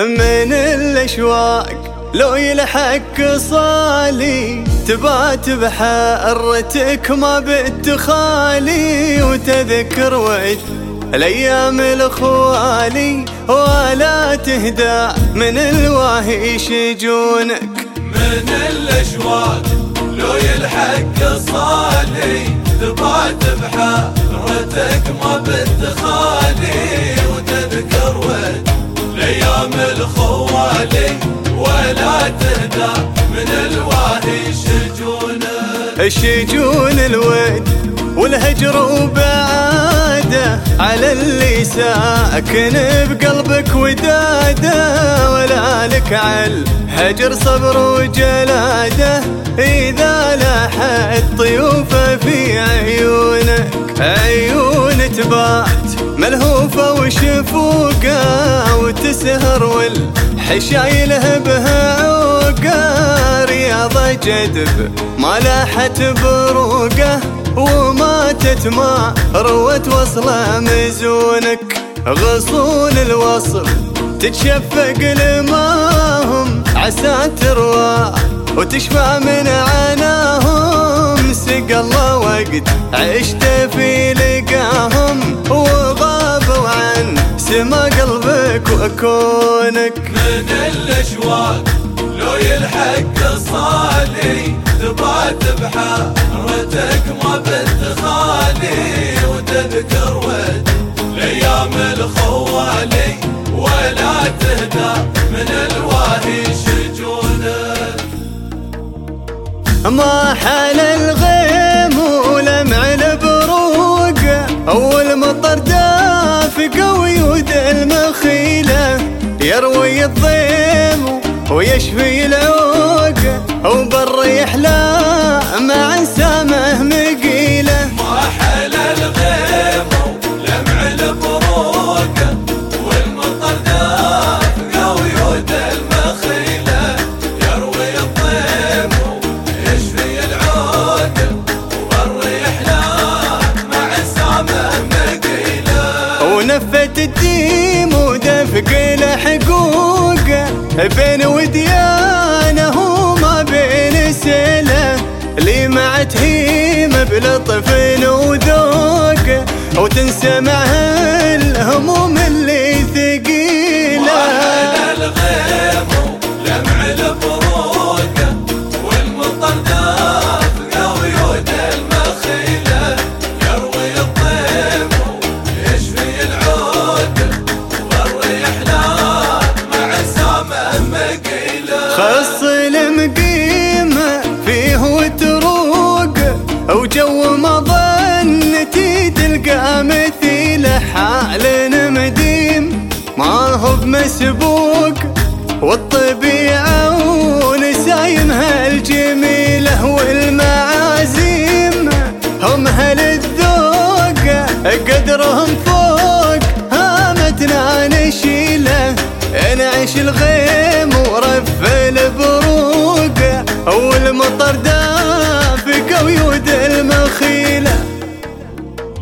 من الاشواق لو يلحق صالي تبات بحارتك ما بتخالي، وتذكر وقت الايام الخوالي ولا تهدى من الواهي شجونك. من الاشواق لو يلحق صالي تبات بحارتك ما بتخالي، وتذكر وقت ايام الخوالي ولا تهدى من الواهي شجون الود والهجر وبعاده على اللي ساكن بقلبك وداده، ولا لك عل هجر صبر وجلاده اذا لاحت طيوفه في عيونك. عيون تبات ملهوفه وشفوقه وتسهر والحشاي له بها عوقه، رياضه جذب ما لاحت بروقه وماتت ما روت وصله مزونك. غصون الوصل تتشفق لماهم عسى تروى وتشفى من عناهم، سقى الله وقت عشت في لقاهم وغابوا عن سما قلبك وكونك. من الاشواق لو يلحق صالي تبات بحارتك ما بتخالي، وتذكر ود الايام الخوالي ولا تهدى من الواهي شجونك. ما حال الغيم ولمع البروق أول مطر دافق ويود المخيلة، يروي الضيم ويشفي العوق وبر يحلى مع انسامه مقيلة. ما حال الغيم ولمع البروق والمطر دافق ويود المخيلة، يروي الضيم يشفي العوق وبر يحلى مع انسامه مقيلة. ونفت الديم ودفق لحقوقه بين وديانه وما بين سله، لمعت هيمه بلطف وذوق وتنسى مع الهموم اللي ثقيله. وحل الغيم ولمع البروق والمطر دافق ويود المخيله، يروي الضيم يشفي العود والريح لا مع سامه مقيله. خص المقيمه فيه وتروق وجو مظنتي تلقى مثيله، حال مديم ما هو بمسبوق والطبيعه ونسايمها الجميله، والمعازيم هم هل الذوق قدرهم فوق هامتنا نشيله. نعيش الغيم ورف البروق والمطر دافق ويود المخيله.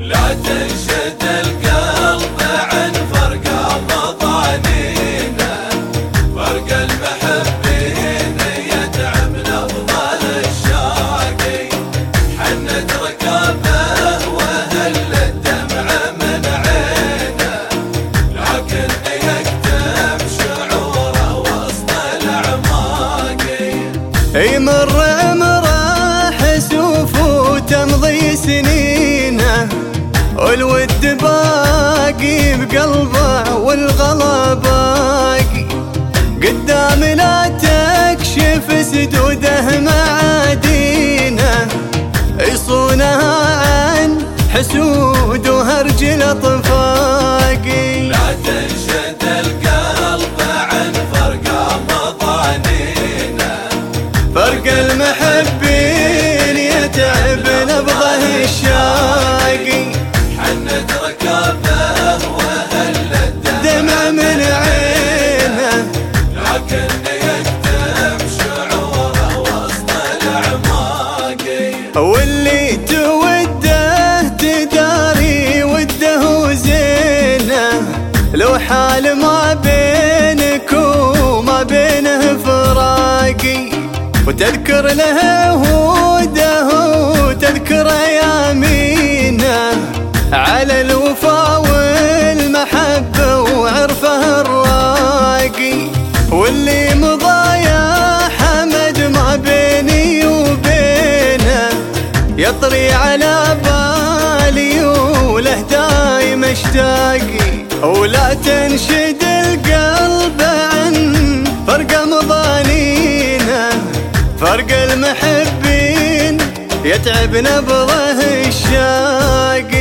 لا تنشد القلب عن فرق مطانينا، فرق المحبين يتعبنا بظل الشاقي، حنت ركابه وهل الدمع من عينه، لكن يكتم شعوره وسط الاعماقي. يمر عمره حسوف وتمضي سنينه، والود باقي بقلبه والغلا باقي، قدام لا تكشف سدوده معادينه، يصونها عن حسود وهرجل اطفاقي. لا تنشد القلب عن فرق مطانينه، فرق المحبين يتعبنا بظهر الشاقي، حنت ركابه وهل الدمع من عينه، لكن يكتم شعوره وسط الاعماق. واللي توده تداري وده زينه، لو وتذكر لها هوده وتذكر يمينه على الوفا والمحبة وعرفها الراقي واللي مضى يا حمد ما بيني وبينه يطري على بالي وله دايم اشتاقي ولا تنشد القلب عن فرق مضانينا فرق المحبين يتعبنا بضه الشاقي.